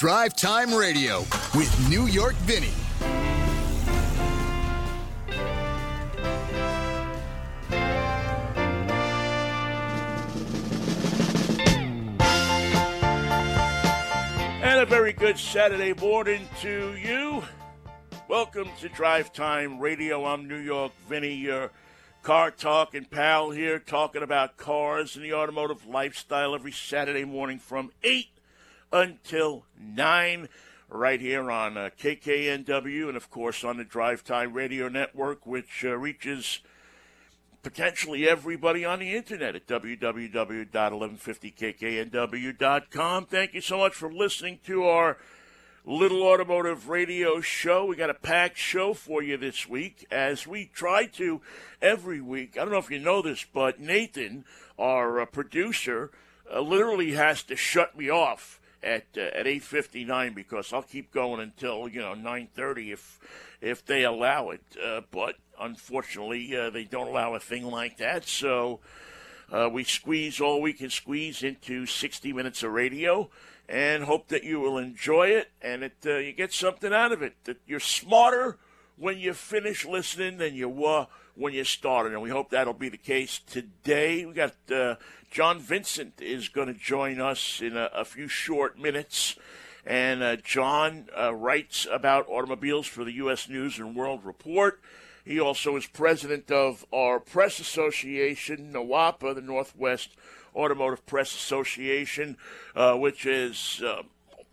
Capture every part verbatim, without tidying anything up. Drive Time Radio with New York Vinny. And a very good Saturday morning to you. Welcome to Drive Time Radio. I'm New York Vinny, your car talking pal here, talking about cars and the automotive lifestyle every Saturday morning from eight until nine, right here on uh, K K N W and, of course, on the Drive Time Radio Network, which uh, reaches potentially everybody on the Internet at w w w dot eleven fifty k k n w dot com. Thank you so much for listening to our little automotive radio show. We got a packed show for you this week, as we try to every week. I don't know if you know this, but Nathan, our uh, producer, uh, literally has to shut me off at uh, at eight fifty-nine, because I'll keep going until, you know, nine thirty if if they allow it. Uh, but unfortunately, uh, they don't allow a thing like that. So uh, we squeeze all we can squeeze into sixty minutes of radio and hope that you will enjoy it and that uh, you get something out of it, that you're smarter when you finish listening than you were when you started. And we hope that'll be the case today. We got uh, John Vincent is going to join us in a, a few short minutes. And uh, John uh, writes about automobiles for the U S News and World Report. He also is president of our press association, NAWAPA, the Northwest Automotive Press Association, uh, which is uh,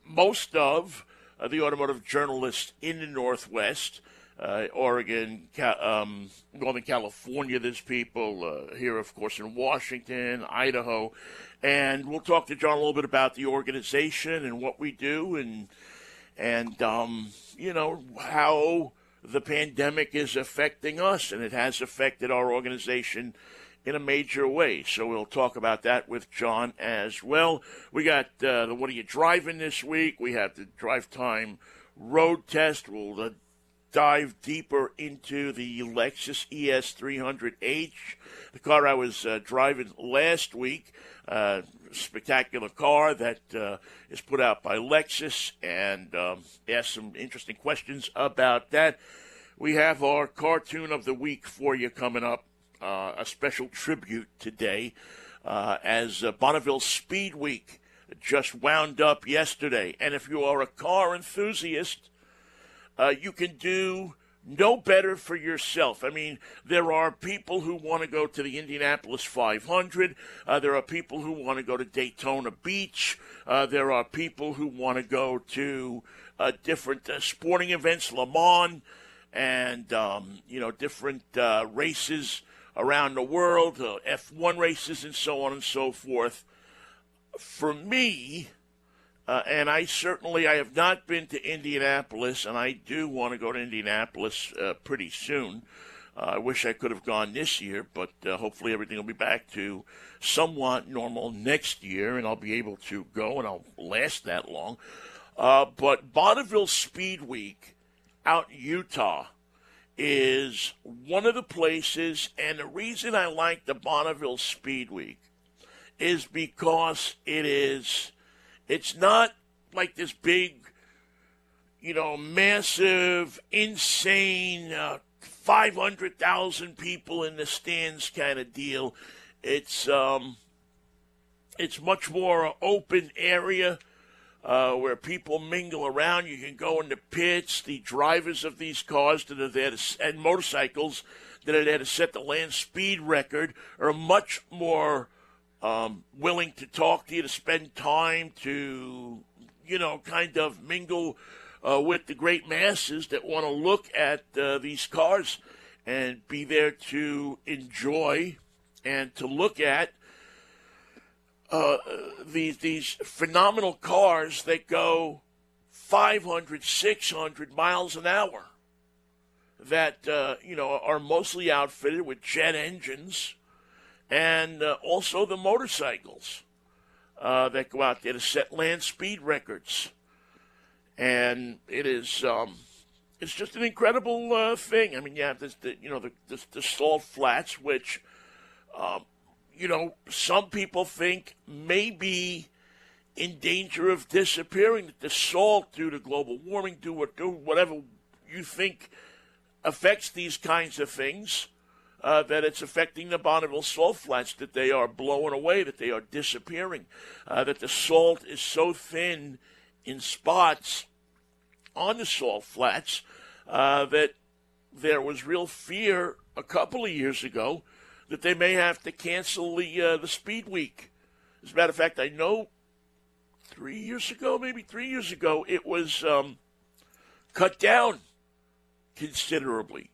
most of uh, the automotive journalists in the Northwest. Uh, Oregon, Ca- um, Northern California, there's people uh, here, of course, in Washington, Idaho. And we'll talk to John a little bit about the organization and what we do and, and um, you know, how the pandemic is affecting us. And it has affected our organization in a major way. So we'll talk about that with John as well. We got uh, the What Are You Driving this week? We have the Drive Time Road Test. We'll uh, dive deeper into the Lexus E S three hundred H, the car I was uh, driving last week. Uh, spectacular car that uh, is put out by Lexus, and um, asked some interesting questions about that. We have our cartoon of the week for you coming up, uh, a special tribute today, uh, as uh, Bonneville Speed Week just wound up yesterday. And if you are a car enthusiast, Uh, you can do no better for yourself. I mean, there are people who want to go to the Indianapolis five hundred. Uh, there are people who want to go to Daytona Beach. Uh, there are people who want to go to uh, different uh, sporting events, Le Mans, and, um, you know, different uh, races around the world, uh, F one races, and so on and so forth. For me... Uh, and I certainly, I have not been to Indianapolis, and I do want to go to Indianapolis uh, pretty soon. Uh, I wish I could have gone this year, but uh, hopefully everything will be back to somewhat normal next year, and I'll be able to go, and I'll last that long. Uh, but Bonneville Speed Week out in Utah is one of the places, and the reason I like the Bonneville Speed Week is because it is... It's not like this big, you know, massive, insane, uh, five hundred thousand people in the stands kind of deal. It's um, it's much more an open area uh, where people mingle around. You can go in the pits. The drivers of these cars that are there to, and motorcycles that are there to set the land speed record are much more... Um, willing to talk to you, to spend time, to, you know, kind of mingle uh, with the great masses that want to look at uh, these cars and be there to enjoy and to look at uh, these these phenomenal cars that go five hundred, six hundred miles an hour, that, uh, you know, are mostly outfitted with jet engines. And uh, also the motorcycles uh, that go out there to set land speed records. And it is, um, it's just an incredible uh, thing. I mean, you have this, the, you know, the, the, the Salt Flats, which, um, you know, some people think maybe in danger of disappearing. The salt due to global warming, do what do whatever you think affects these kinds of things, uh, that it's affecting the Bonneville Salt Flats, that they are blowing away, that they are disappearing, uh, that the salt is so thin in spots on the salt flats uh, that there was real fear a couple of years ago that they may have to cancel the uh, the Speed Week. As a matter of fact, I know three years ago, maybe three years ago, it was um, cut down considerably.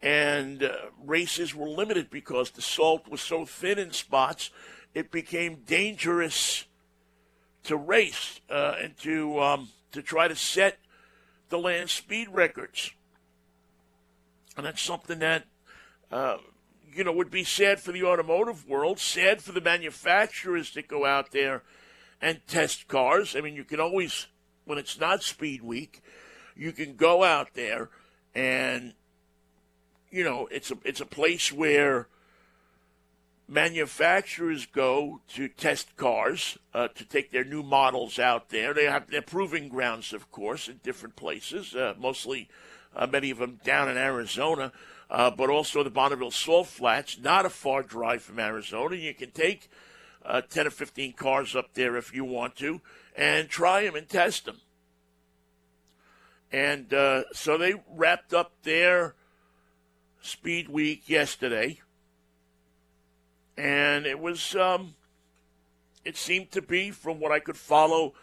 And uh, races were limited because the salt was so thin in spots, it became dangerous to race uh, and to um, to try to set the land speed records. And that's something that, uh, you know, would be sad for the automotive world, sad for the manufacturers that go out there and test cars. I mean, you can always, when it's not Speed Week, you can go out there and, you know, it's a, it's a place where manufacturers go to test cars, uh, to take their new models out there. They have their proving grounds, of course, in different places, uh, mostly Uh, many of them down in Arizona, uh, but also the Bonneville Salt Flats, not a far drive from Arizona. You can take uh, ten or fifteen cars up there if you want to and try them and test them. And uh, so they wrapped up their Speed Week yesterday, and it was, um, it seemed to be, from what I could follow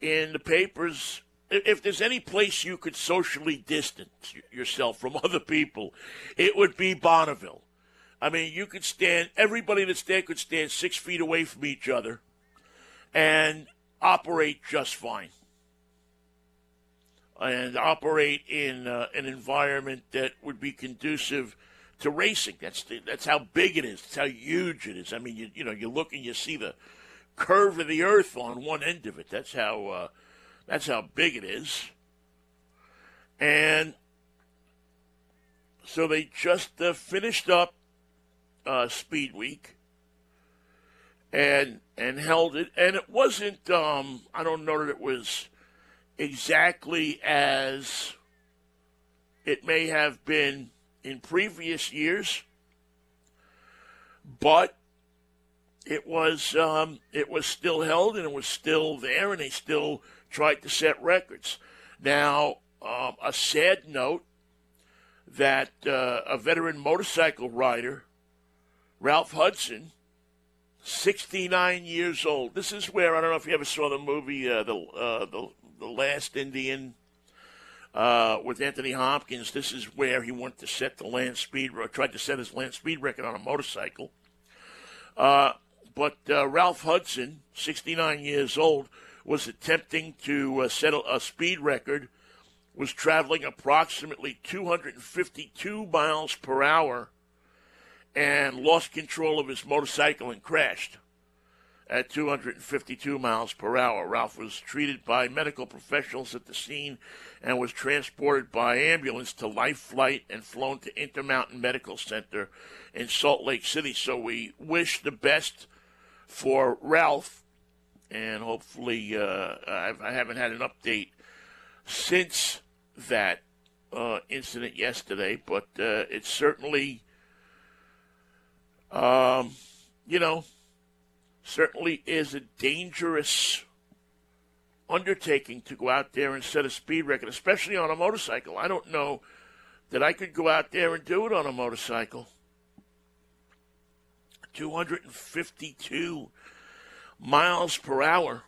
in the papers, if there's any place you could socially distance yourself from other people, it would be Bonneville. I mean, you could stand, everybody that's there could stand six feet away from each other and operate just fine. And operate in uh, an environment that would be conducive to racing. That's the, that's how big it is. That's how huge it is. I mean, you, you know, you look and you see the curve of the earth on one end of it. That's how... Uh, That's how big it is. And so they just uh, finished up uh, Speed Week and and held it. And it wasn't, um, I don't know that it was exactly as it may have been in previous years, but it was um, it was still held and it was still there and they still tried to set records. Now, um, a sad note that uh, a veteran motorcycle rider, Ralph Hudson, sixty-nine years old. This is where, I don't know if you ever saw the movie uh, the, uh, the the Last Indian uh, with Anthony Hopkins. This is where he went to set the land speed, or tried to set his land speed record on a motorcycle. Uh, but uh, Ralph Hudson, sixty-nine years old, was attempting to uh, set a speed record, was traveling approximately two hundred fifty-two miles per hour, and lost control of his motorcycle and crashed at two hundred fifty-two miles per hour. Ralph was treated by medical professionals at the scene and was transported by ambulance to Life Flight and flown to Intermountain Medical Center in Salt Lake City. So we wish the best for Ralph. And hopefully, uh, I've, I haven't had an update since that uh, incident yesterday. But uh, it's certainly, um, you know, certainly is a dangerous undertaking to go out there and set a speed record, especially on a motorcycle. I don't know that I could go out there and do it on a motorcycle. two hundred fifty-two miles per hour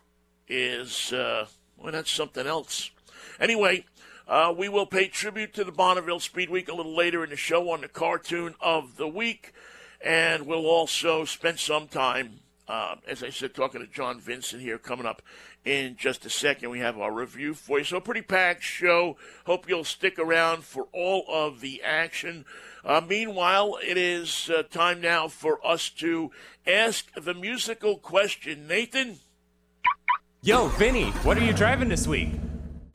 is, uh, well, that's something else. Anyway, uh, we will pay tribute to the Bonneville Speed Week a little later in the show on the Cartoon of the Week. And we'll also spend some time, uh, as I said, talking to John Vincent here coming up in just a second. We have our review for you. So a pretty packed show. Hope you'll stick around for all of the action. Uh, meanwhile, it is uh, time now for us to ask the musical question. Nathan? Yo, Vinny, what are you driving this week?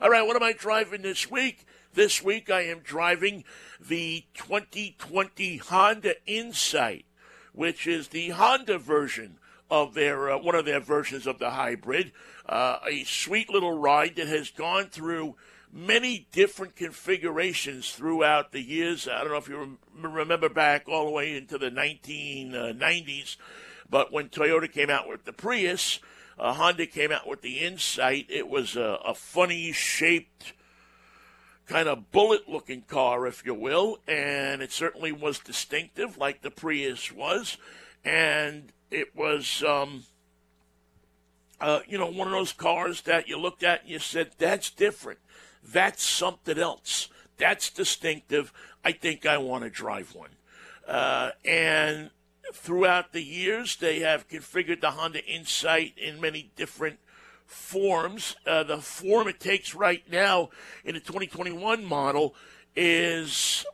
All right, what am I driving this week? This week I am driving the twenty twenty Honda Insight, which is the Honda version of their uh, one of their versions of the hybrid, uh, a sweet little ride that has gone through many different configurations throughout the years. I don't know if you remember back all the way into the nineteen nineties, but when Toyota came out with the Prius, uh, Honda came out with the Insight. It was a, a funny-shaped kind of bullet-looking car, if you will, and it certainly was distinctive, like the Prius was, and it was, um, uh, you know, one of those cars that you looked at and you said, that's different. That's something else. That's distinctive. I think I want to drive one. Uh, and throughout the years, they have configured the Honda Insight in many different forms. Uh, the form it takes right now in the twenty twenty-one model is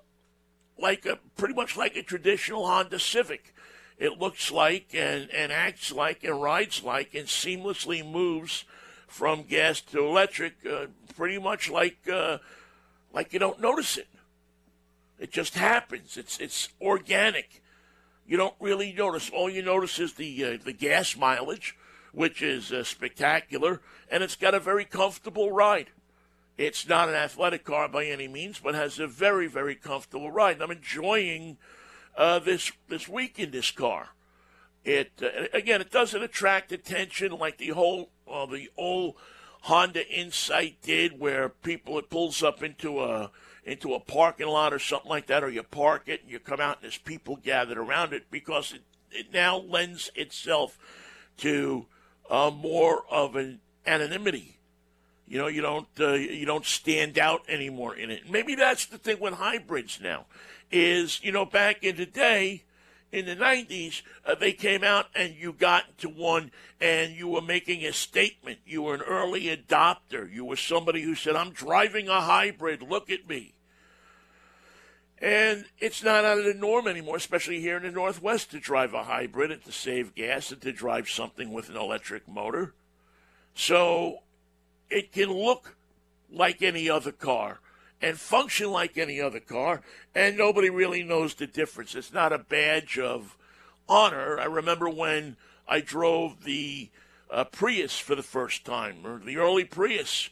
like a pretty much like a traditional Honda Civic. It looks like and, and acts like and rides like and seamlessly moves from gas to electric, uh, pretty much like uh, like you don't notice it. It just happens. It's it's organic. You don't really notice. All you notice is the uh, the gas mileage, which is uh, spectacular, and it's got a very comfortable ride. It's not an athletic car by any means, but has a very, very comfortable ride. And I'm enjoying uh, this this week in this car. It uh, again, it doesn't attract attention like the whole uh, the old Honda Insight did, where people it pulls up into a into a parking lot or something like that, or you park it and you come out and there's people gathered around it, because it, it now lends itself to uh, more of an anonymity. You know, you don't uh, you don't stand out anymore in it. Maybe that's the thing with hybrids now, is you know back in the day. In the nineties, uh, they came out and you got into one and you were making a statement. You were an early adopter. You were somebody who said, I'm driving a hybrid. Look at me. And it's not out of the norm anymore, especially here in the Northwest, to drive a hybrid and to save gas and to drive something with an electric motor. So it can look like any other car and function like any other car, and nobody really knows the difference. It's not a badge of honor. I remember when I drove the uh, Prius for the first time, or the early Prius,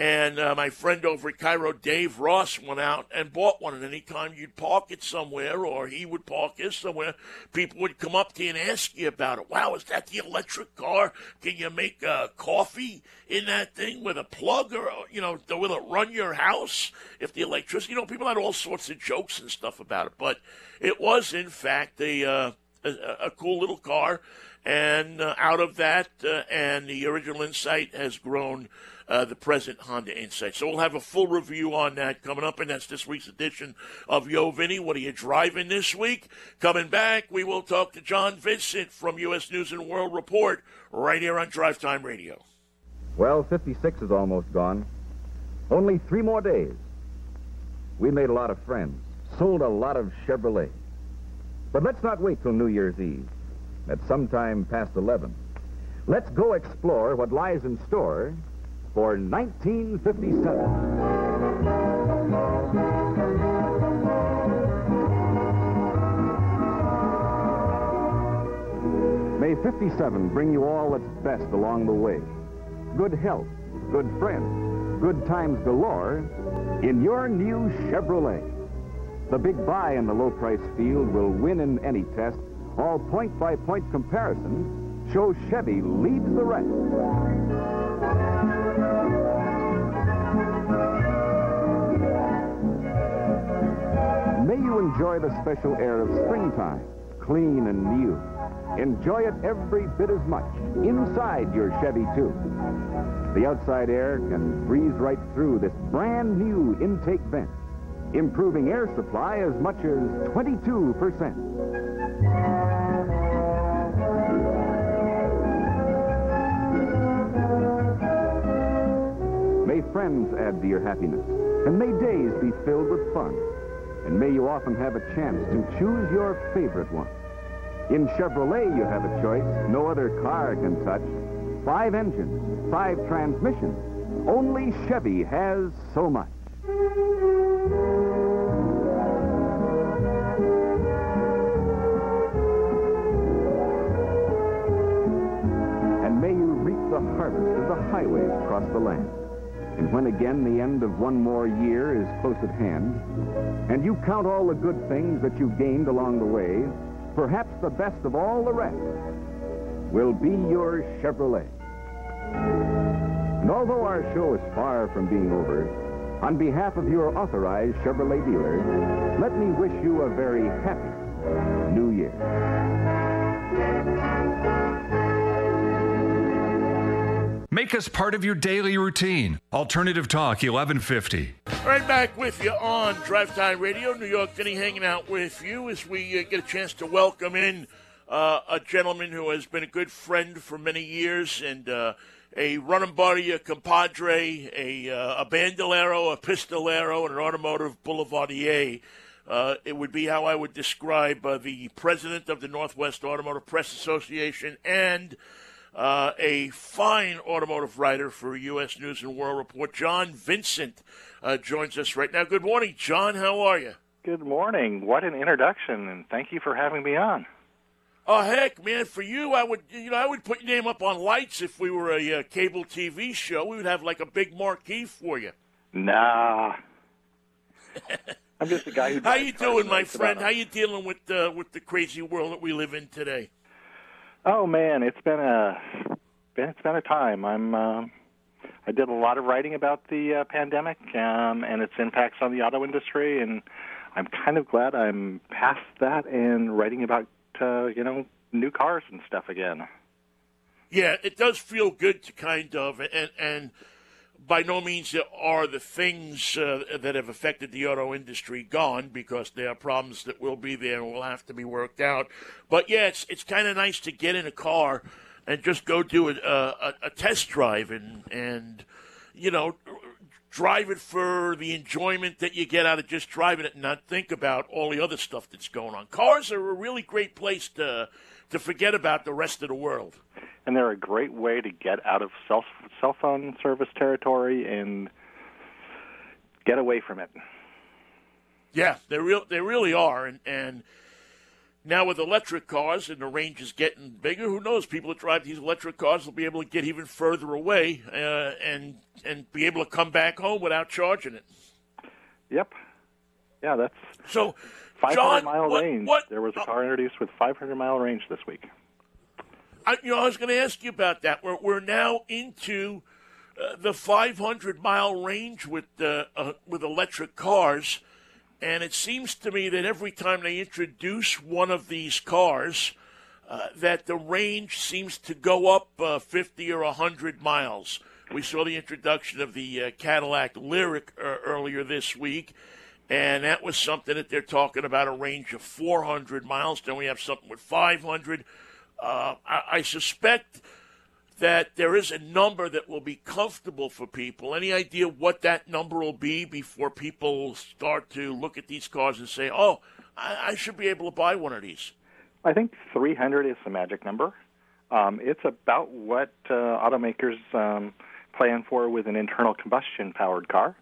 and uh, my friend over at Cairo, Dave Ross, went out and bought one, and any time you'd park it somewhere, or he would park it somewhere, people would come up to you and ask you about it. Wow, is that the electric car? Can you make uh, coffee in that thing with a plug? Or, you know, will it run your house if the electricity? You know, people had all sorts of jokes and stuff about it, but it was, in fact, a, uh, a, a cool little car, and uh, out of that, uh, and the original Insight has grown Uh, the present Honda Insight. So we'll have a full review on that coming up, and that's this week's edition of Yo, Vinny. What are you driving this week? Coming back, we will talk to John Vincent from U S News and World Report right here on Drive Time Radio. Well, fifty-six is almost gone. Only three more days. We made a lot of friends, sold a lot of Chevrolet. But let's not wait till New Year's Eve at sometime past eleven. Let's go explore what lies in store for nineteen fifty-seven. May fifty-seven bring you all that's best along the way. Good health, good friends, good times galore in your new Chevrolet. The big buy in the low-price field will win in any test. All point-by-point comparisons show Chevy leads the rest. May you enjoy the special air of springtime, clean and new. Enjoy it every bit as much inside your Chevy, too. The outside air can breeze right through this brand new intake vent, improving air supply as much as twenty-two percent. May friends add to your happiness, and may days be filled with fun, and may you often have a chance to choose your favorite one. In Chevrolet, you have a choice no other car can touch. Five engines, five transmissions. Only Chevy has so much. the harvest of the highways across the land. And when again the end of one more year is close at hand, and you count all the good things that you gained along the way, perhaps the best of all the rest will be your Chevrolet. And although our show is far from being over, on behalf of your authorized Chevrolet dealer, let me wish you a very happy New Year. Make us part of your daily routine. Alternative Talk, eleven fifty. All right, back with you on Drive Time Radio. New York Vinny hanging out with you as we uh, get a chance to welcome in uh, a gentleman who has been a good friend for many years and uh, a running buddy, a compadre, a, uh, a bandolero, a pistolero, and an automotive boulevardier. Uh, it would be how I would describe uh, the president of the Northwest Automotive Press Association and Uh, a fine automotive writer for U S News and World Report. John Vincent uh, joins us right now. Good morning, John. How are you? Good morning. What an introduction, and thank you for having me on. Oh, heck, man, for you, I would you know, I would put your name up on lights if we were a uh, cable T V show. We would have, like, a big marquee for you. Nah. I'm just a guy who... How you doing, my friend? How you dealing with uh, with the crazy world that we live in today? Oh man, it's been a it's been a time. I'm uh, I did a lot of writing about the uh, pandemic um, and its impacts on the auto industry, and I'm kind of glad I'm past that and writing about uh, you know new cars and stuff again. Yeah, it does feel good to kind of, and and by no means are the things uh, that have affected the auto industry gone, because there are problems that will be there and will have to be worked out. But, yeah, it's it's kind of nice to get in a car and just go do a, a, a test drive and, and, you know, drive it for the enjoyment that you get out of just driving it and not think about all the other stuff that's going on. Cars are a really great place to to forget about the rest of the world. And they're a great way to get out of cell, cell phone service territory and get away from it. Yeah, they real they really are. And, and now with electric cars and the range is getting bigger, who knows? People that drive these electric cars will be able to get even further away uh, and and be able to come back home without charging it. Yep. Yeah, that's so. five hundred mile range. There was a car introduced with five hundred mile range this week. I, you know, I was going to ask you about that. We're we're now into uh, the five hundred mile range with uh, uh, with electric cars, and it seems to me that every time they introduce one of these cars, uh, that the range seems to go up uh, fifty or one hundred miles. We saw the introduction of the uh, Cadillac Lyriq uh, earlier this week. And that was something that they're talking about, a range of four hundred miles. Then we have something with five hundred. Uh, I, I suspect that there is a number that will be comfortable for people. Any idea what that number will be before people start to look at these cars and say, oh, I, I should be able to buy one of these? I think three hundred is the magic number. Um, it's about what uh, automakers um, plan for with an internal combustion-powered car.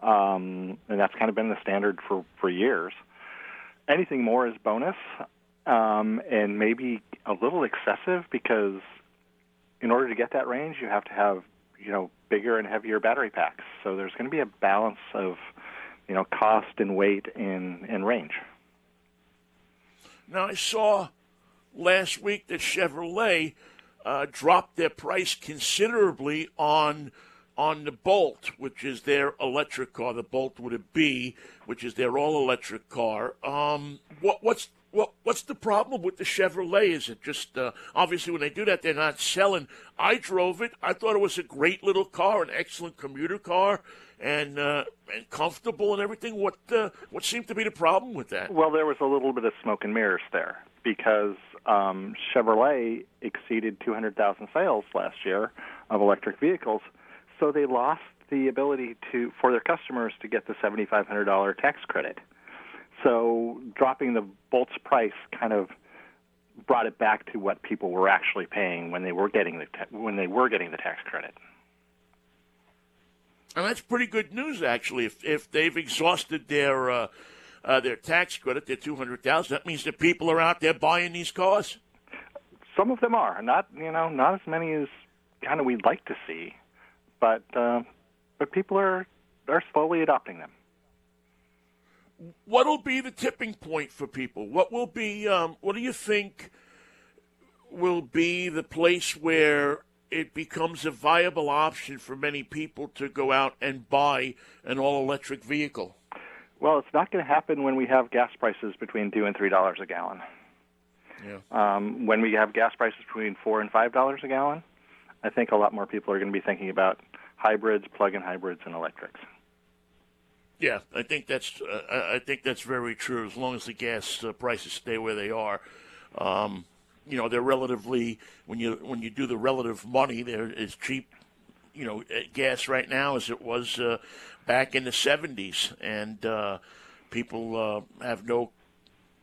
Um, and that's kind of been the standard for, for years. Anything more is bonus, um, and maybe a little excessive, because in order to get that range, you have to have, you know, bigger and heavier battery packs. So there's going to be a balance of, you know, cost and weight and, and range. Now, I saw last week that Chevrolet uh, dropped their price considerably on on the Bolt, which is their electric car, the Bolt with a B, which is their all-electric car. Um, what, what's what, what's the problem with the Chevrolet? Is it just, uh, obviously when they do that, they're not selling. I drove it. I thought it was a great little car, an excellent commuter car, and uh, and comfortable and everything. What uh, what seemed to be the problem with that? Well, there was a little bit of smoke and mirrors there, because um, Chevrolet exceeded two hundred thousand sales last year of electric vehicles. So they lost the ability to for their customers to get the seven thousand five hundred dollars tax credit. So dropping the Bolt's price kind of brought it back to what people were actually paying when they were getting the ta- when they were getting the tax credit. And that's pretty good news, actually. If if they've exhausted their uh, uh, their tax credit, their two hundred thousand dollars, that means that people are out there buying these cars. Some of them are not, you know, not as many as kind of we'd like to see, but uh, but people are are slowly adopting them. What will be the tipping point for people? What will be? Um, what do you think will be the place where it becomes a viable option for many people to go out and buy an all-electric vehicle? Well, it's not going to happen when we have gas prices between two and three dollars a gallon. Yeah. Um, when we have gas prices between four and five dollars a gallon, I think a lot more people are going to be thinking about hybrids, plug-in hybrids, and electrics. Yeah, I think that's uh, I think that's very true. As long as the gas uh, prices stay where they are, um, you know, they're relatively when you when you do the relative money, they're as cheap, you know, gas right now as it was uh, back in the seventies, and uh, people uh, have no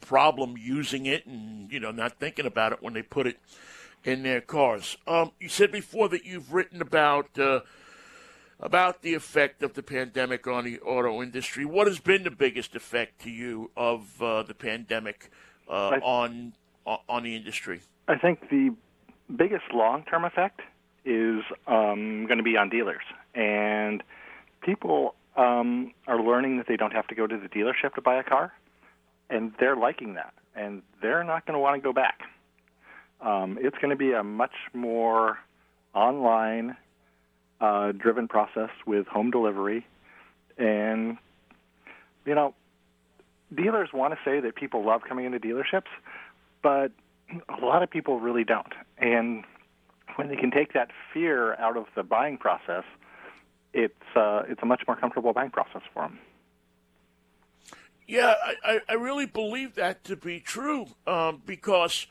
problem using it and, you know, not thinking about it when they put it in their cars. Um, you said before that you've written about uh, about the effect of the pandemic on the auto industry. What has been the biggest effect to you of uh, the pandemic uh, I, on on the industry? I think the biggest long-term effect is um, going to be on dealers. And people um, are learning that they don't have to go to the dealership to buy a car, and they're liking that, and they're not going to want to go back. Um, it's going to be a much more online uh, driven process with home delivery. And, you know, dealers want to say that people love coming into dealerships, but a lot of people really don't. And when they can take that fear out of the buying process, it's uh, it's a much more comfortable buying process for them. Yeah, I, I really believe that to be true um, because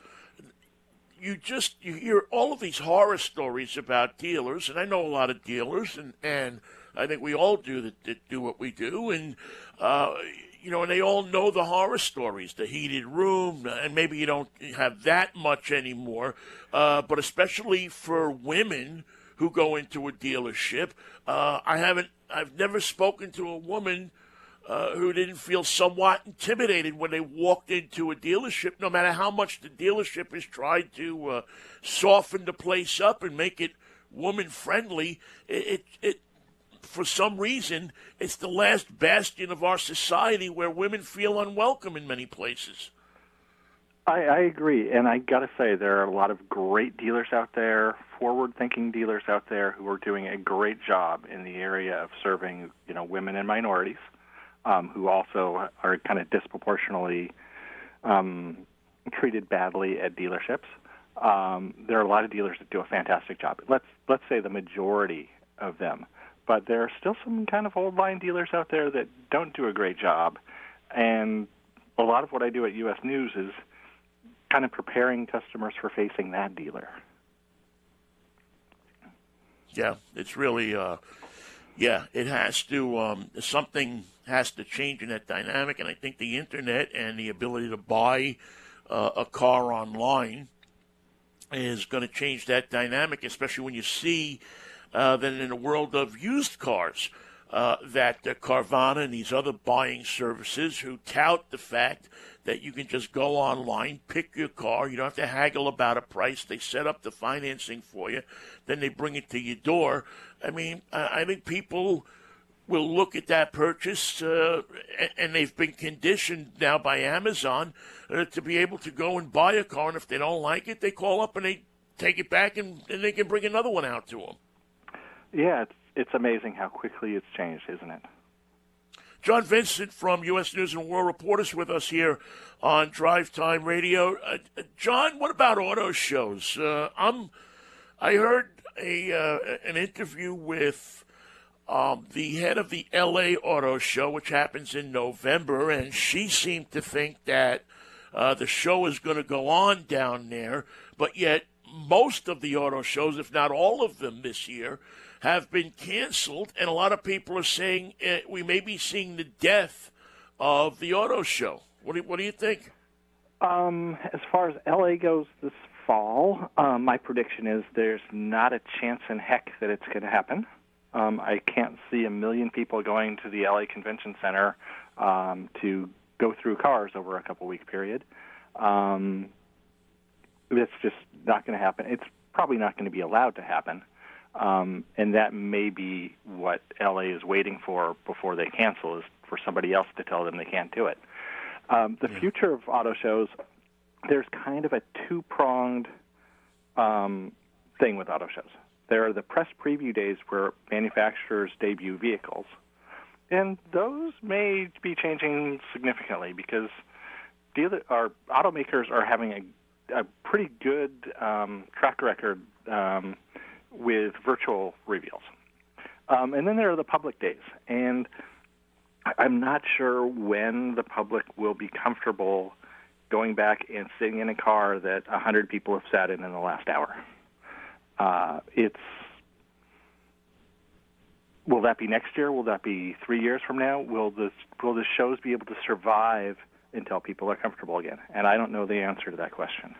you just you hear all of these horror stories about dealers, and I know a lot of dealers, and, and I think we all do that, that do what we do, and uh, you know, and they all know the horror stories, the heated room, and maybe you don't have that much anymore, uh, but especially for women who go into a dealership, uh, I haven't, I've never spoken to a woman Uh, who didn't feel somewhat intimidated when they walked into a dealership, no matter how much the dealership has tried to uh, soften the place up and make it woman-friendly. It, it, it, for some reason, it's the last bastion of our society where women feel unwelcome in many places. I, I agree, and I got to say there are a lot of great dealers out there, forward-thinking dealers out there who are doing a great job in the area of serving, you know, women and minorities. Um, who also are kind of disproportionately um, treated badly at dealerships. Um, there are a lot of dealers that do a fantastic job. Let's let's say the majority of them. But there are still some kind of old-line dealers out there that don't do a great job. And a lot of what I do at U S News is kind of preparing customers for facing that dealer. Yeah, it's really... Uh... Yeah, it has to, um, something has to change in that dynamic, and I think the internet and the ability to buy uh, a car online is going to change that dynamic, especially when you see uh, that in the world of used cars, uh, that the Carvana and these other buying services who tout the fact that you can just go online, pick your car, you don't have to haggle about a price, they set up the financing for you, then they bring it to your door. I mean, I think people will look at that purchase, uh, and they've been conditioned now by Amazon uh, to be able to go and buy a car, and if they don't like it, they call up and they take it back, and, and they can bring another one out to them. Yeah, it's, it's amazing how quickly it's changed, isn't it? John Vincent from U S News and World Report is with us here on Drive Time Radio. Uh, John, what about auto shows? Uh, I'm, I heard a uh, an interview with um, the head of the L A. Auto Show, which happens in November, and she seemed to think that uh, the show is going to go on down there, but yet most of the auto shows, if not all of them this year, have been canceled, and a lot of people are saying uh, we may be seeing the death of the auto show. What do you, what do you think? Um, as far as L A goes this fall, um, my prediction is there's not a chance in heck that it's going to happen. Um, I can't see a million people going to the L A Convention Center um, to go through cars over a couple-week period. Um, it's just not going to happen. It's probably not going to be allowed to happen. Um, and that may be what L A is waiting for before they cancel, is for somebody else to tell them they can't do it. Um, the yeah. future of auto shows, there's kind of a two-pronged um, thing with auto shows. There are the press preview days where manufacturers debut vehicles, and those may be changing significantly because dealer, our automakers are having a, a pretty good um, track record um, with virtual reveals. Um, and then there are the public days, and I'm not sure when the public will be comfortable going back and sitting in a car that one hundred people have sat in in the last hour. Uh, it's will that be next year? Will that be three years from now? Will the will the shows be able to survive until people are comfortable again? And I don't know the answer to that question.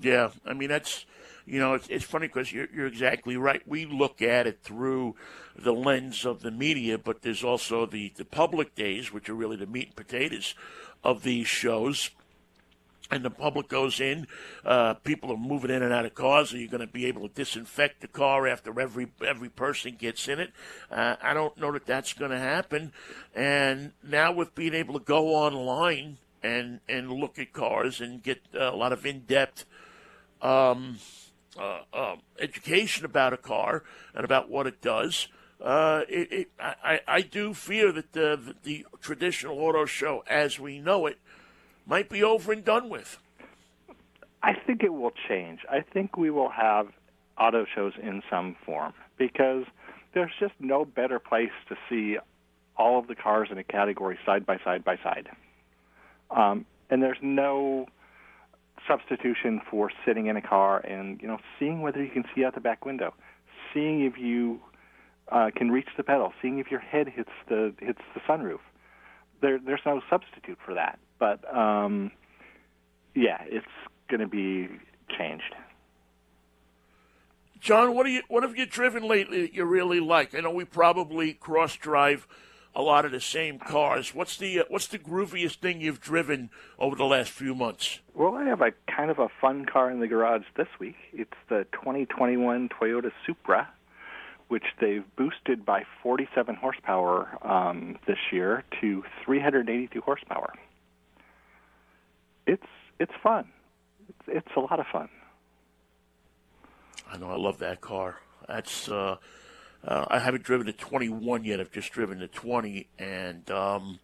Yeah, I mean that's you know it's it's funny because you're you're exactly right. We look at it through the lens of the media, but there's also the the public days, which are really the meat and potatoes of these shows. And the public goes in, uh, people are moving in and out of cars, so you're going to be able to disinfect the car after every every person gets in it. Uh, I don't know that that's going to happen. And now with being able to go online and, and look at cars and get a lot of in-depth um, uh, uh, education about a car and about what it does, Uh, it, it, I, I do fear that the, the, the traditional auto show as we know it might be over and done with. I think it will change. I think we will have auto shows in some form because there's just no better place to see all of the cars in a category side by side by side. Um, and there's no substitution for sitting in a car and, you know, seeing whether you can see out the back window, seeing if you uh, can reach the pedal, seeing if your head hits the hits the sunroof. There, there's no substitute for that. But, um, yeah, it's going to be changed. John, what, are you, what have you driven lately that you really like? I know we probably cross-drive a lot of the same cars. What's the uh, what's the grooviest thing you've driven over the last few months? Well, I have a kind of a fun car in the garage this week. It's the twenty twenty-one Toyota Supra, which they've boosted by forty-seven horsepower um, this year to three hundred eighty-two horsepower. It's it's fun. It's, it's a lot of fun. I know. I love that car. That's uh, uh, I haven't driven a twenty-one yet. I've just driven a twenty, and um,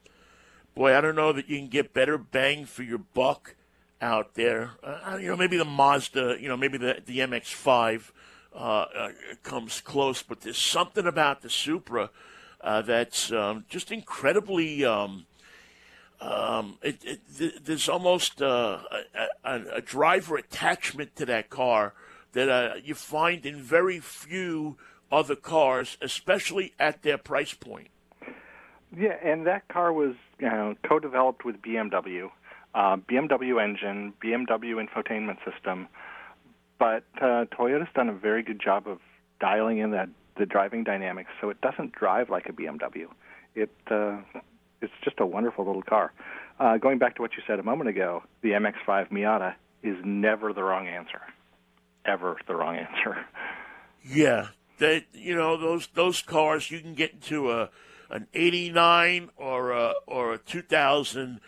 boy, I don't know that you can get better bang for your buck out there. Uh, you know, maybe the Mazda. You know, maybe the the M X five uh, uh, comes close, but there's something about the Supra uh, that's um, just incredibly. Um, Um, it, it, there's almost uh, a, a driver attachment to that car that uh, you find in very few other cars, especially at their price point. Yeah, and that car was you know, co-developed with B M W, uh, B M W engine, B M W infotainment system, but uh, Toyota's done a very good job of dialing in that the driving dynamics, so it doesn't drive like a B M W. It uh, It's just a wonderful little car. Uh, going back to what you said a moment ago, the M X five Miata is never the wrong answer. Ever the wrong answer. Yeah. They, you know, those those cars, you can get into a an eighty-nine or a, or a two thousand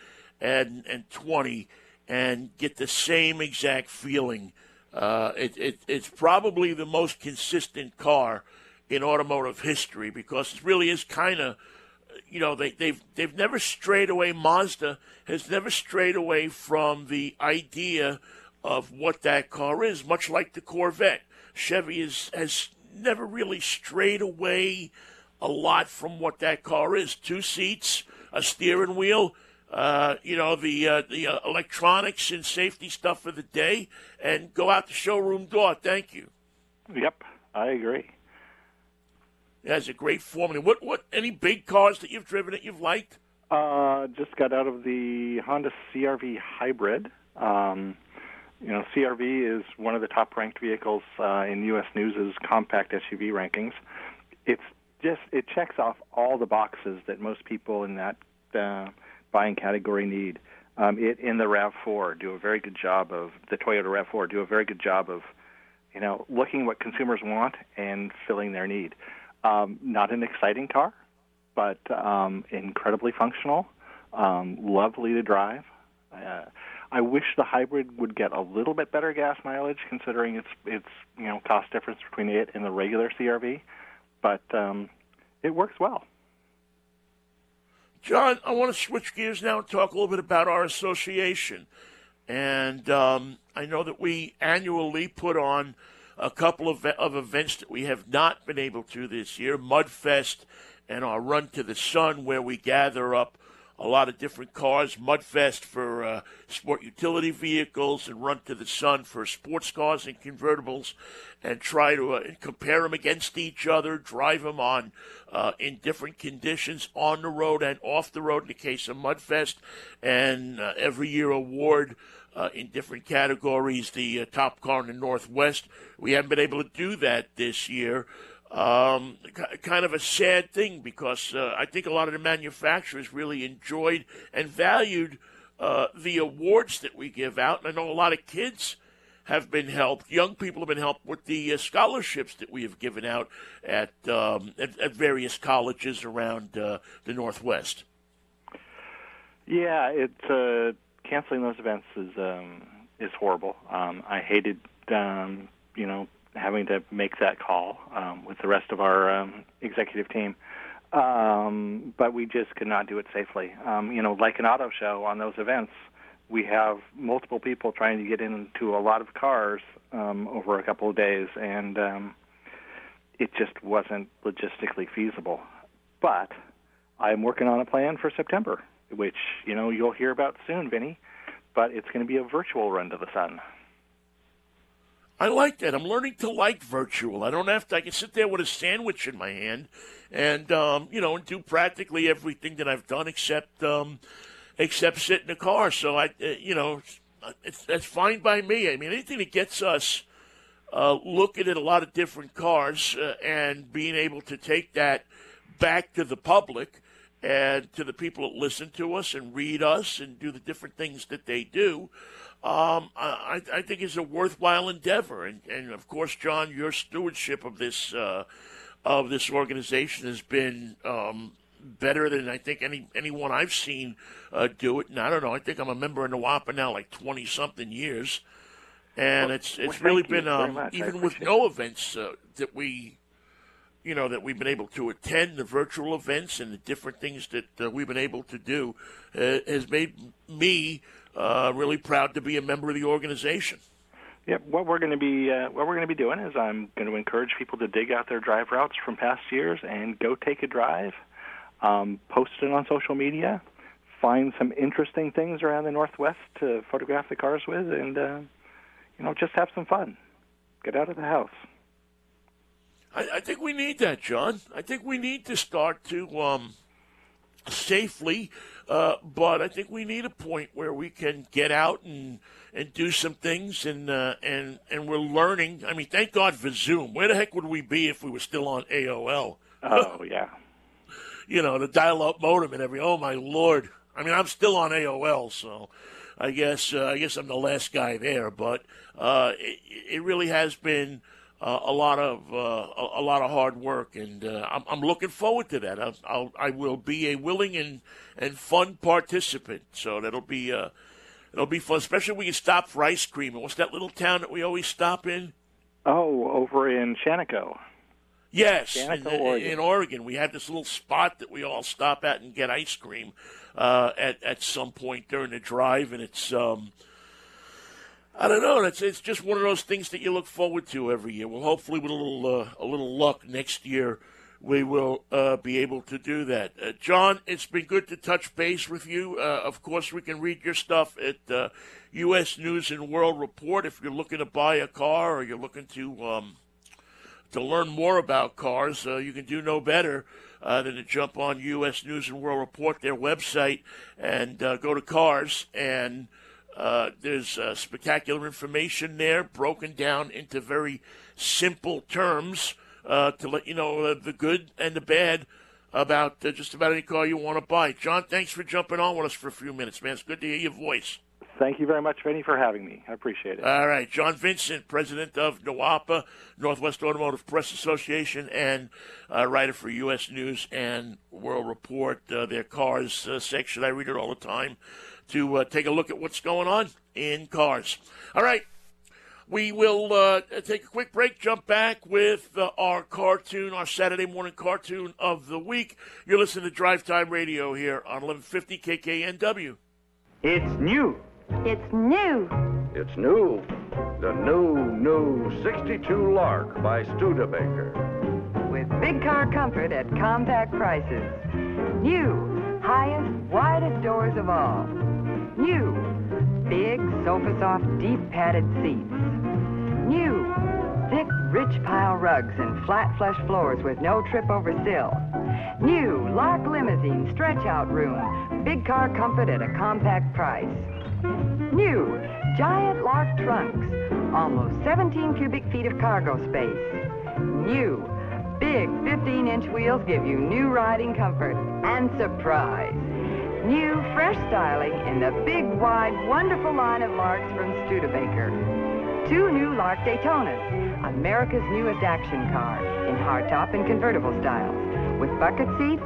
twenty and get the same exact feeling. Uh, it, it It's probably the most consistent car in automotive history because it really is kind of, You know, they, they've they've never strayed away. Mazda has never strayed away from the idea of what that car is, much like the Corvette. Chevy is, has never really strayed away a lot from what that car is. Two seats, a steering wheel, uh, you know, the, uh, the uh, electronics and safety stuff of the day, and go out the showroom door. Thank you. Yep, I agree. It has a great formula. What what any big cars that you've driven that you've liked? Uh, just got out of the Honda C R V hybrid. Um, you know, C R V is one of the top ranked vehicles uh, in U S News' compact S U V rankings. It's just it checks off all the boxes that most people in that uh, buying category need. Um, it and the RAV four do a very good job of the Toyota RAV four do a very good job of you know, looking what consumers want and filling their need. Um, not an exciting car, but um, incredibly functional, um, lovely to drive. Uh, I wish the hybrid would get a little bit better gas mileage, considering its its you know cost difference between it and the regular C R V, but um, it works well. John, I want to switch gears now and talk a little bit about our association. And um, I know that we annually put on a couple of, of events that we have not been able to this year, Mudfest and our Run to the Sun, where we gather up a lot of different cars, Mudfest for uh, sport utility vehicles and Run to the Sun for sports cars and convertibles, and try to uh, compare them against each other, drive them on uh, in different conditions, on the road and off the road in the case of Mudfest, and uh, every year award uh, in different categories the uh, top car in the Northwest. We haven't been able to do that this year. Um, kind of a sad thing, because uh, I think a lot of the manufacturers really enjoyed and valued uh, the awards that we give out. And I know a lot of kids have been helped, young people have been helped with the uh, scholarships that we have given out at um, at, at various colleges around uh, the Northwest. Yeah, it's uh, canceling those events is um, is horrible. Um, I hated, um, you know, having to make that call um, with the rest of our um, executive team. Um, but we just could not do it safely. Um, you know, like an auto show, on those events, we have multiple people trying to get into a lot of cars um, over a couple of days, and um, it just wasn't logistically feasible. But I'm working on a plan for September, which, you know, you'll hear about soon, Vinny, but it's going to be a virtual Run to the Sun. I like that. I'm learning to like virtual. I don't have to. I can sit there with a sandwich in my hand and, um, you know, and do practically everything that I've done except um, except sit in a car. So, I, uh, you know, it's, that's fine by me. I mean, anything that gets us uh, looking at a lot of different cars uh, and being able to take that back to the public and to the people that listen to us and read us and do the different things that they do, Um, I, I think it's a worthwhile endeavor, and, and of course, John, your stewardship of this uh, of this organization has been um, better than I think any anyone I've seen uh, do it. And I don't know, I think I'm a member in the W A P A now like twenty something years, and well, it's it's well, really been um, even with no events uh, that we you know that we've been able to attend, the virtual events and the different things that uh, we've been able to do uh, has made me Uh, really proud to be a member of the organization. Yeah, what we're going to be uh, what we're going to be doing is I'm going to encourage people to dig out their drive routes from past years and go take a drive, um, post it on social media, find some interesting things around the Northwest to photograph the cars with, and uh, you know just have some fun. Get out of the house. I, I think we need that, John. I think we need to start to um, safely. Uh, but I think we need a point where we can get out and, and do some things, and uh, and and we're learning. I mean, thank God for Zoom. Where the heck would we be if we were still on A O L? Oh, yeah. You know, the dial-up modem and every. Oh, my Lord. I mean, I'm still on A O L, so I guess uh, I guess I'm the last guy there. But uh, it, it really has been uh, a lot of uh, a, a lot of hard work, and uh, I'm, I'm looking forward to that. I'll, I'll I will be a willing and and fun participant. So that'll be uh, it'll be fun, especially if we can stop for ice cream. And what's that little town that we always stop in? Oh, over in Shaniko. Yes, Shaniko, in, Oregon. in Oregon. We have this little spot that we all stop at and get ice cream uh, at at some point during the drive, and it's um, I don't know. It's it's just one of those things that you look forward to every year. Well, hopefully with a little uh, a little luck next year, we will uh, be able to do that. Uh, John, it's been good to touch base with you. Uh, of course, we can read your stuff at uh, U S News and World Report if you're looking to buy a car or you're looking to um, to learn more about cars. Uh, you can do no better uh, than to jump on U S News and World Report, their website, and uh, go to cars. And uh, there's uh, spectacular information there broken down into very simple terms, Uh, to let you know uh, the good and the bad about uh, just about any car you want to buy. John, thanks for jumping on with us for a few minutes, man. It's good to hear your voice. Thank you very much, Vinny, for having me. I appreciate it. All right. John Vincent, president of NOAPA, Northwest Automotive Press Association, and uh, writer for U S. News and World Report, uh, their cars uh, section. I read it all the time to uh, take a look at what's going on in cars. All right. We will uh, take a quick break, jump back with uh, our cartoon, our Saturday morning cartoon of the week. You're listening to Drive Time Radio here on eleven fifty K K N W. It's new. It's new. It's new. The new, new sixty-two Lark by Studebaker. With big car comfort at compact prices. New. Highest, widest doors of all. New. Big, sofa-soft, deep padded seats. New. Thick, rich pile rugs and flat flush floors with no trip over sill. New Lark limousine stretch-out room. Big car comfort at a compact price. New giant Lark trunks. Almost seventeen cubic feet of cargo space. New big fifteen-inch wheels give you new riding comfort and surprise. New fresh styling in the big, wide, wonderful line of Larks from Studebaker. Two new Lark Daytonas, America's newest action car in hardtop and convertible styles. With bucket seats,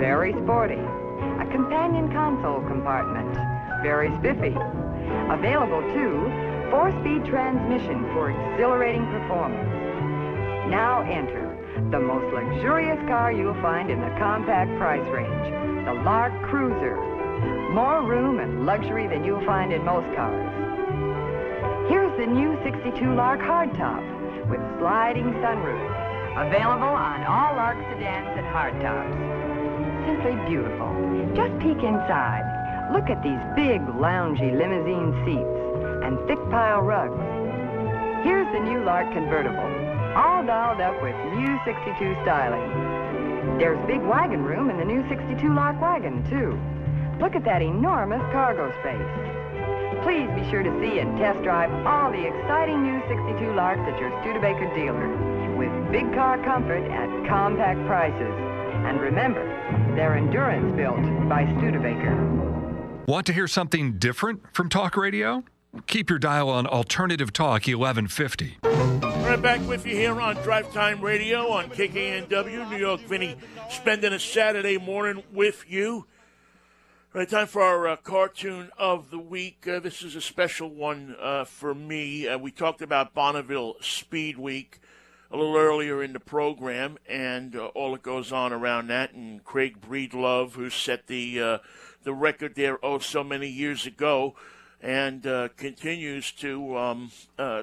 very sporty. A companion console compartment, very spiffy. Available, too, four-speed transmission for exhilarating performance. Now enter the most luxurious car you'll find in the compact price range, the Lark Cruiser. More room and luxury than you'll find in most cars. Here's the new sixty-two Lark hardtop with sliding sunroof. Available on all Lark sedans and hardtops. Simply beautiful. Just peek inside. Look at these big, loungy limousine seats and thick pile rugs. Here's the new Lark convertible, all dolled up with new sixty-two styling. There's big wagon room in the new sixty-two Lark wagon, too. Look at that enormous cargo space. Please be sure to see and test drive all the exciting new sixty-two Larks at your Studebaker dealer. With big car comfort at compact prices. And remember, they're endurance built by Studebaker. Want to hear something different from talk radio? Keep your dial on Alternative Talk eleven fifty. Right back with you here on Drive Time Radio on K K N W. New York Vinny spending a Saturday morning with you. Right, time for our uh, cartoon of the week. Uh, this is a special one uh, for me. Uh, we talked about Bonneville Speed Week a little earlier in the program, and uh, all that goes on around that, and Craig Breedlove, who set the uh, the record there oh so many years ago, and uh, continues to um, uh,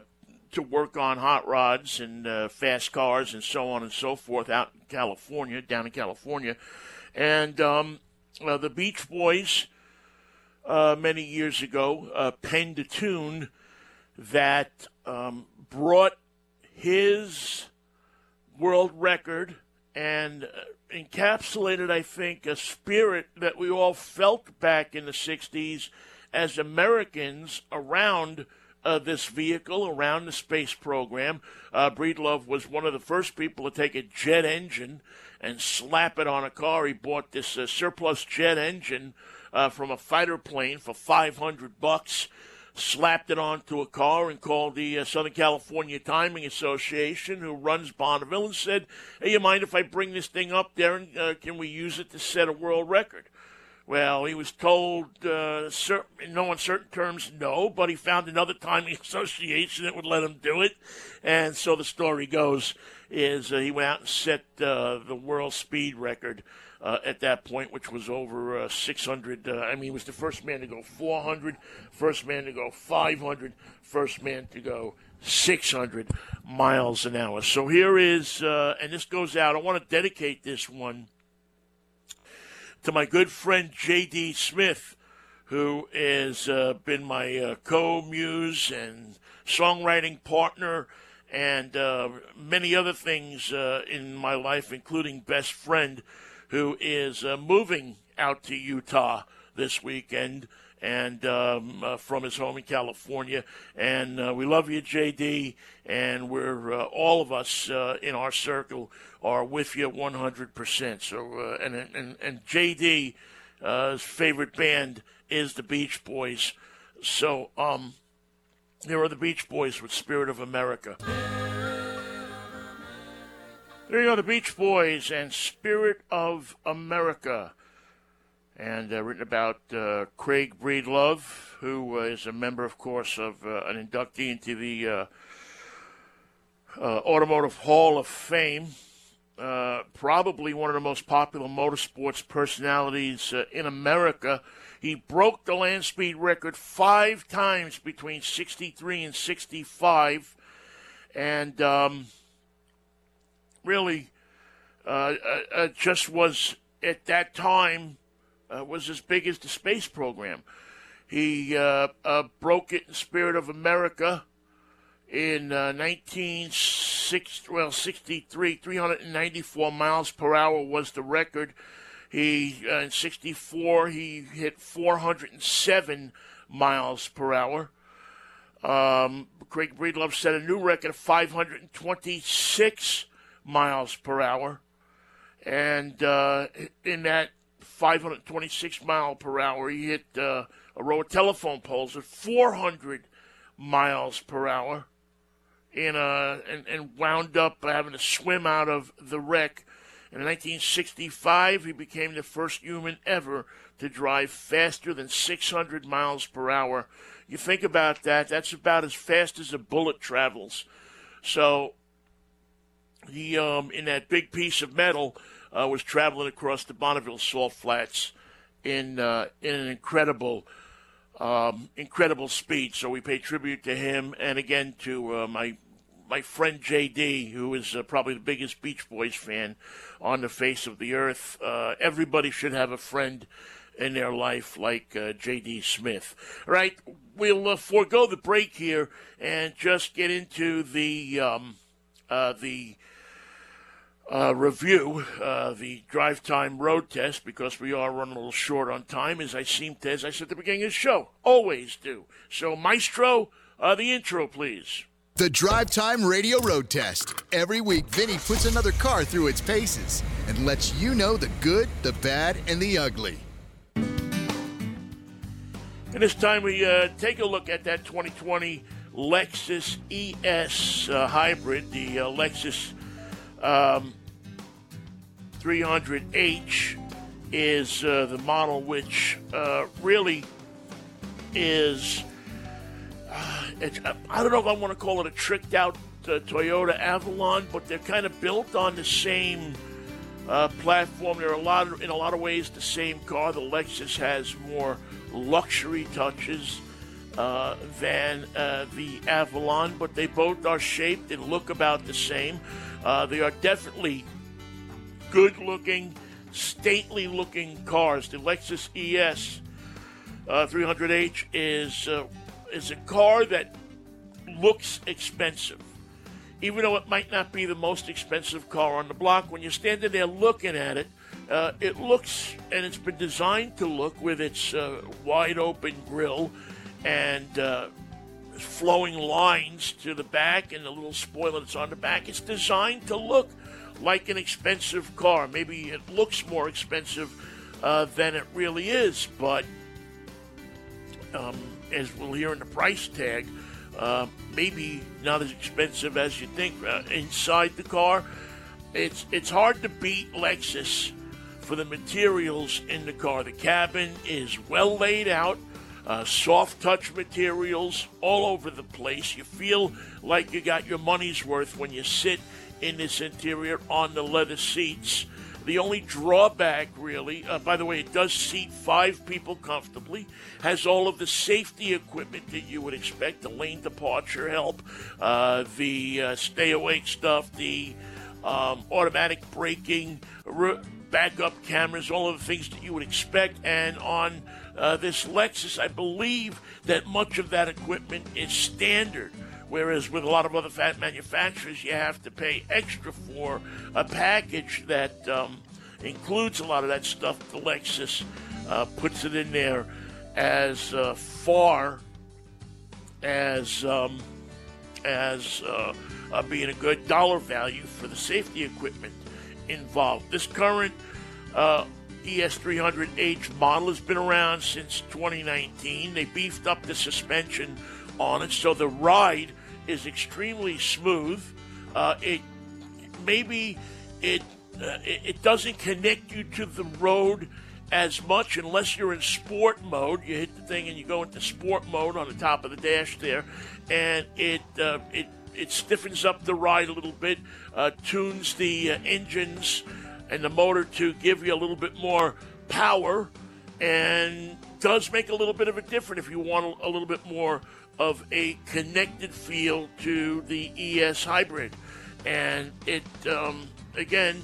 to work on hot rods and uh, fast cars and so on and so forth out in California, down in California, and um, uh, the Beach Boys uh, many years ago uh, penned a tune that um, brought his world record and encapsulated, I think, a spirit that we all felt back in the sixties as Americans around uh, this vehicle, around the space program. Uh, Breedlove was one of the first people to take a jet engine and slap it on a car. He bought this uh, surplus jet engine uh, from a fighter plane for five hundred bucks. Slapped it onto a car and called the uh, Southern California Timing Association, who runs Bonneville, and said, hey, you mind if I bring this thing up there and uh, can we use it to set a world record? Well, he was told uh, cer- in no uncertain terms no, but he found another timing association that would let him do it. And so the story goes is uh, he went out and set uh, the world speed record Uh, at that point, which was over uh, six hundred. Uh, I mean, he was the first man to go four hundred, first man to go five hundred, first man to go six hundred miles an hour. So here is, uh, and this goes out, I want to dedicate this one to my good friend J D. Smith, who has uh, been my uh, co-muse and songwriting partner and uh, many other things uh, in my life, including best friend, who is uh, moving out to Utah this weekend and um, uh, from his home in California. And uh, we love you, J D, and we're uh, all of us uh, in our circle are with you one hundred percent. So, uh, and, and, and J D's uh, favorite band is the Beach Boys. So um, there are the Beach Boys with Spirit of America. There you go, the Beach Boys and Spirit of America. And uh, written about uh, Craig Breedlove, who uh, is a member, of course, of uh, an inductee into the uh, uh, Automotive Hall of Fame. Uh, probably one of the most popular motorsports personalities uh, in America. He broke the land speed record five times between sixty-three and sixty-five. And um, really uh, uh, just was, at that time, uh, was as big as the space program. He uh, uh, broke it in Spirit of America in uh, nineteen sixty, well, sixty-three, three hundred ninety-four miles per hour was the record. He uh, in sixty-four he hit four hundred seven miles per hour. Um, Craig Breedlove set a new record of five hundred twenty-six miles per hour, and uh, in that five hundred twenty-six mile per hour, he hit uh, a row of telephone poles at four hundred miles per hour. In a, and, and wound up having to swim out of the wreck. In nineteen sixty-five, he became the first human ever to drive faster than six hundred miles per hour. You think about that, that's about as fast as a bullet travels. So he, um, in that big piece of metal, uh, was traveling across the Bonneville Salt Flats in, uh, in an incredible Um, incredible speed. So we pay tribute to him, and again to uh, my my friend J D, who is uh, probably the biggest Beach Boys fan on the face of the earth. Uh, everybody should have a friend in their life like uh, J D. Smith. All right, we'll uh, forego the break here and just get into the um, uh, the Uh, review uh, the drive time road test, because we are running a little short on time, as I seem to, as I said at the beginning of the show, always do. So, Maestro, uh, the intro, please. The Drive Time Radio Road Test. Every week, Vinny puts another car through its paces and lets you know the good, the bad, and the ugly. And this time we uh, take a look at that twenty twenty Lexus E S uh, hybrid, the uh, Lexus Um, three hundred H is uh, the model, which uh, really is, uh, it's, I don't know if I want to call it a tricked out uh, Toyota Avalon, but they're kind of built on the same uh, platform. They're a lot, of, in a lot of ways, the same car. The Lexus has more luxury touches uh, than uh, the Avalon, but they both are shaped and look about the same. Uh, they are definitely good-looking, stately-looking cars. The Lexus E S uh, three hundred H is uh, is a car that looks expensive, even though it might not be the most expensive car on the block. When you're standing there looking at it, uh, it looks, and it's been designed to look, with its uh, wide-open grille and Uh, flowing lines to the back and the little spoiler that's on the back. It's designed to look like an expensive car. Maybe it looks more expensive uh, than it really is, but um, as we'll hear in the price tag, uh, maybe not as expensive as you think. Uh, inside the car, it's it's hard to beat Lexus for the materials in the car. The cabin is well laid out. Uh, soft touch materials all over the place. You feel like you got your money's worth when you sit in this interior on the leather seats. The only drawback, really, uh, by the way, it does seat five people comfortably, has all of the safety equipment that you would expect, the lane departure help, uh, the uh, stay awake stuff, the um, automatic braking, r- backup cameras, all of the things that you would expect. And on Uh, this Lexus, I believe that much of that equipment is standard, whereas with a lot of other fat manufacturers, you have to pay extra for a package that um, includes a lot of that stuff. The Lexus uh, puts it in there as uh, far as um, as uh, uh, being a good dollar value for the safety equipment involved. This current Uh, E S three hundred H model has been around since twenty nineteen. They beefed up the suspension on it, so the ride is extremely smooth. Uh, it maybe it, uh, it it doesn't connect you to the road as much unless you're in sport mode. You hit the thing and you go into sport mode on the top of the dash there, and it uh, it it stiffens up the ride a little bit, uh, tunes the uh, engines and the motor to give you a little bit more power, and does make a little bit of a difference if you want a little bit more of a connected feel to the E S hybrid. And it, um, again,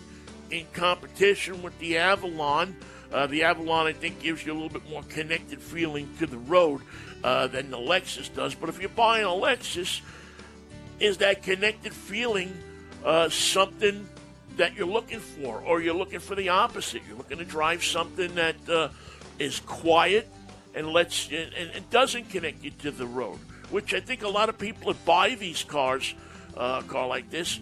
in competition with the Avalon, uh, the Avalon, I think, gives you a little bit more connected feeling to the road uh, than the Lexus does. But if you're buying a Lexus, is that connected feeling uh, something that you're looking for, or you're looking for the opposite? You're looking to drive something that uh, is quiet and lets and, and doesn't connect you to the road, which I think a lot of people that buy these cars, uh, a car like this,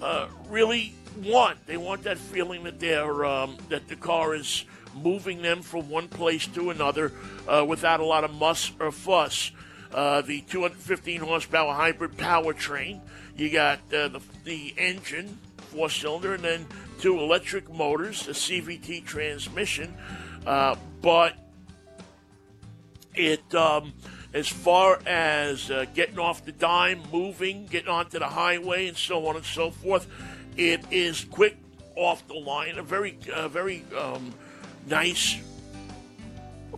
uh, really want. They want that feeling that they're um, that the car is moving them from one place to another uh, without a lot of muss or fuss. Uh, the two hundred fifteen horsepower hybrid powertrain. You got uh, the the engine, four-cylinder, and then two electric motors, the C V T transmission. Uh, but it, um, as far as uh, getting off the dime, moving, getting onto the highway, and so on and so forth, it is quick off the line. A very, uh, very um, nice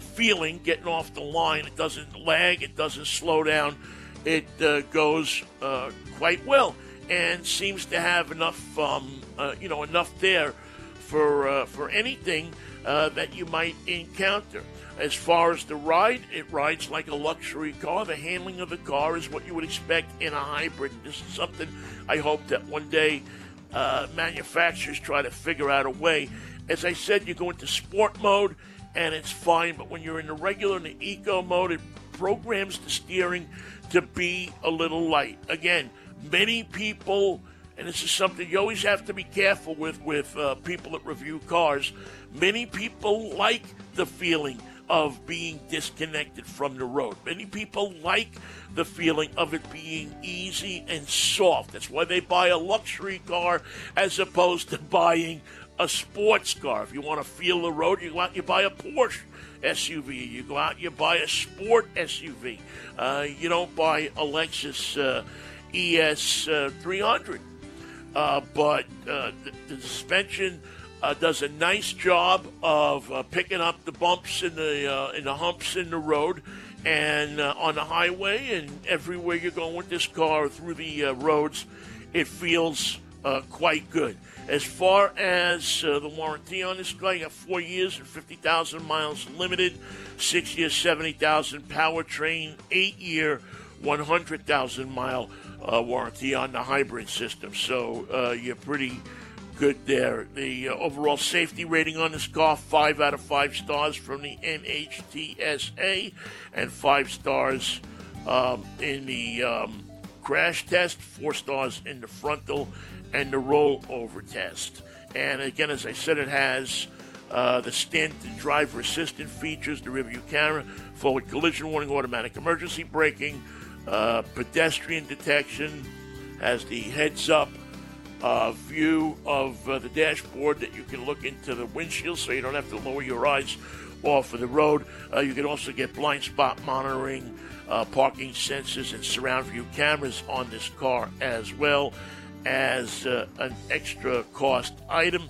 feeling getting off the line. It doesn't lag. It doesn't slow down. It uh, goes uh, quite well. And seems to have enough, um, uh, you know, enough there for uh, for anything uh, that you might encounter. As far as the ride, it rides like a luxury car. The handling of the car is what you would expect in a hybrid. This is something I hope that one day uh, manufacturers try to figure out a way. As I said, you go into sport mode and it's fine, but when you're in the regular and the eco mode, it programs the steering to be a little light. Again, many people, and this is something you always have to be careful with, with uh, people that review cars, many people like the feeling of being disconnected from the road. Many people like the feeling of it being easy and soft. That's why they buy a luxury car as opposed to buying a sports car. If you want to feel the road, you go out and you buy a Porsche S U V. You go out and you buy a sport S U V. Uh, you don't buy a Lexus uh, E S three hundred, uh, but uh, the, the suspension uh, does a nice job of uh, picking up the bumps and the uh, and the humps in the road and uh, on the highway and everywhere you're going with this car through the uh, roads. It feels uh, quite good. As far as uh, the warranty on this car, you got four years and fifty thousand miles limited, six years, seventy thousand powertrain, eight year, one hundred thousand mile. Uh, warranty on the hybrid system, so uh, you're pretty good there. The uh, overall safety rating on this car, five out of five stars from the N H T S A, and five stars um, in the um, crash test, four stars in the frontal and the rollover test. And again, as I said, it has uh, the standard driver assistant features, the rearview camera, forward collision warning, automatic emergency braking, Uh, pedestrian detection, has the heads-up uh, view of uh, the dashboard that you can look into the windshield so you don't have to lower your eyes off of the road. Uh, you can also get blind spot monitoring, uh, parking sensors, and surround view cameras on this car as well as uh, an extra cost item.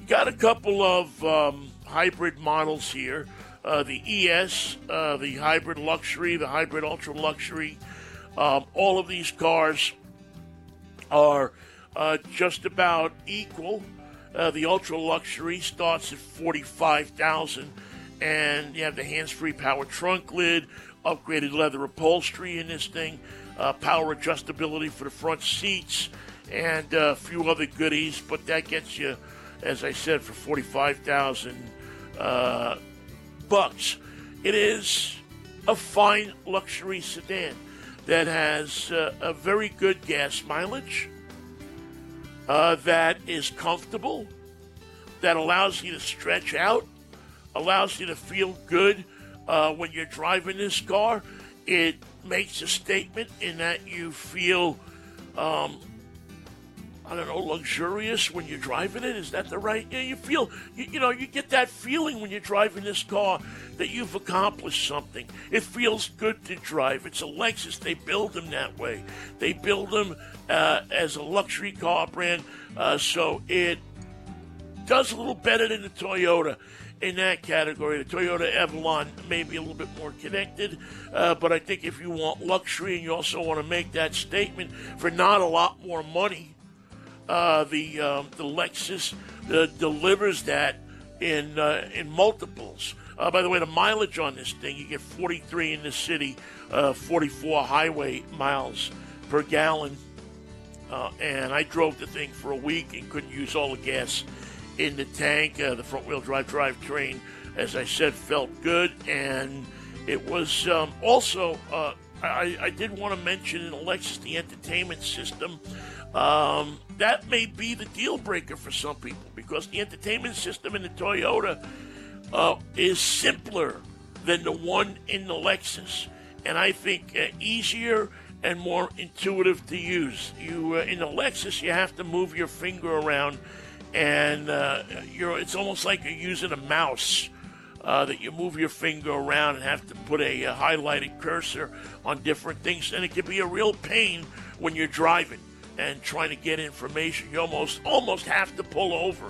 You got a couple of um, hybrid models here. Uh, the E S, uh, the hybrid luxury, the hybrid ultra luxury, um, all of these cars are uh, just about equal. Uh, the ultra luxury starts at forty-five thousand dollars, and you have the hands-free power trunk lid, upgraded leather upholstery in this thing, uh, power adjustability for the front seats, and uh, a few other goodies. But that gets you, as I said, for forty-five thousand dollars. Uh, Bucks. It is a fine luxury sedan that has uh, a very good gas mileage, uh, that is comfortable, that allows you to stretch out, allows you to feel good uh, when you're driving this car. It makes a statement in that you feel, um, I don't know, luxurious when you're driving it. Is that the right? Yeah, you feel, you, you know, you get that feeling when you're driving this car that you've accomplished something. It feels good to drive. It's a Lexus. They build them that way. They build them uh, as a luxury car brand. Uh, so it does a little better than the Toyota in that category. The Toyota Avalon may be a little bit more connected, uh, but I think if you want luxury and you also want to make that statement for not a lot more money, uh, the um, the Lexus uh, delivers that in uh, in multiples. Uh, by the way, the mileage on this thing, you get forty-three in the city, uh, forty-four highway miles per gallon. Uh, and I drove the thing for a week and couldn't use all the gas in the tank. Uh, the front-wheel drive drivetrain, as I said, felt good. And it was um, also, uh, I, I did want to mention in Lexus, the entertainment system. Um, that may be the deal-breaker for some people because the entertainment system in the Toyota uh, is simpler than the one in the Lexus. And I think uh, easier and more intuitive to use. You uh, in the Lexus, you have to move your finger around, and uh, you're, it's almost like you're using a mouse, uh, that you move your finger around and have to put a, a highlighted cursor on different things. And it can be a real pain when you're driving and trying to get information. You almost almost have to pull over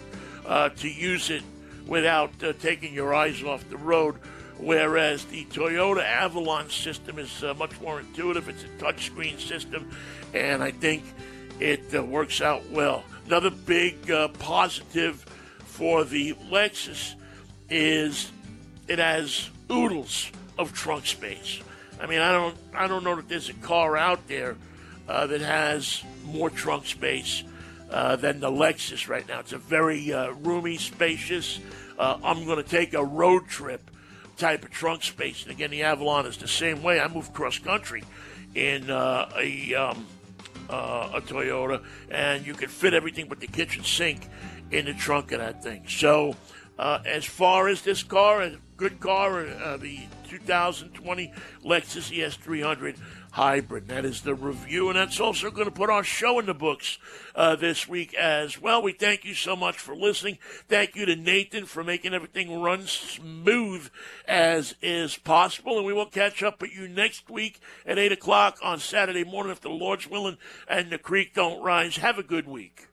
uh, to use it without uh, taking your eyes off the road. Whereas the Toyota Avalon system is uh, much more intuitive. It's a touchscreen system, and I think it uh, works out well. Another big uh, positive for the Lexus is it has oodles of trunk space. I mean, I don't, I don't know that there's a car out there uh, that has more trunk space uh, than the Lexus right now. It's a very uh, roomy, spacious. Uh, I'm going to take a road trip type of trunk space, and again, the Avalon is the same way. I moved cross country in uh, a um, uh, a Toyota, and you could fit everything but the kitchen sink in the trunk of that thing. So, uh, as far as this car, a good car, uh, the two thousand twenty Lexus E S three hundred hybrid. That is the review, and that's also going to put our show in the books uh, this week as well. We thank you so much for listening. Thank you to Nathan for making everything run smooth as is possible, and we will catch up with you next week at eight o'clock on Saturday morning if the Lord's willing and the creek don't rise. Have a good week.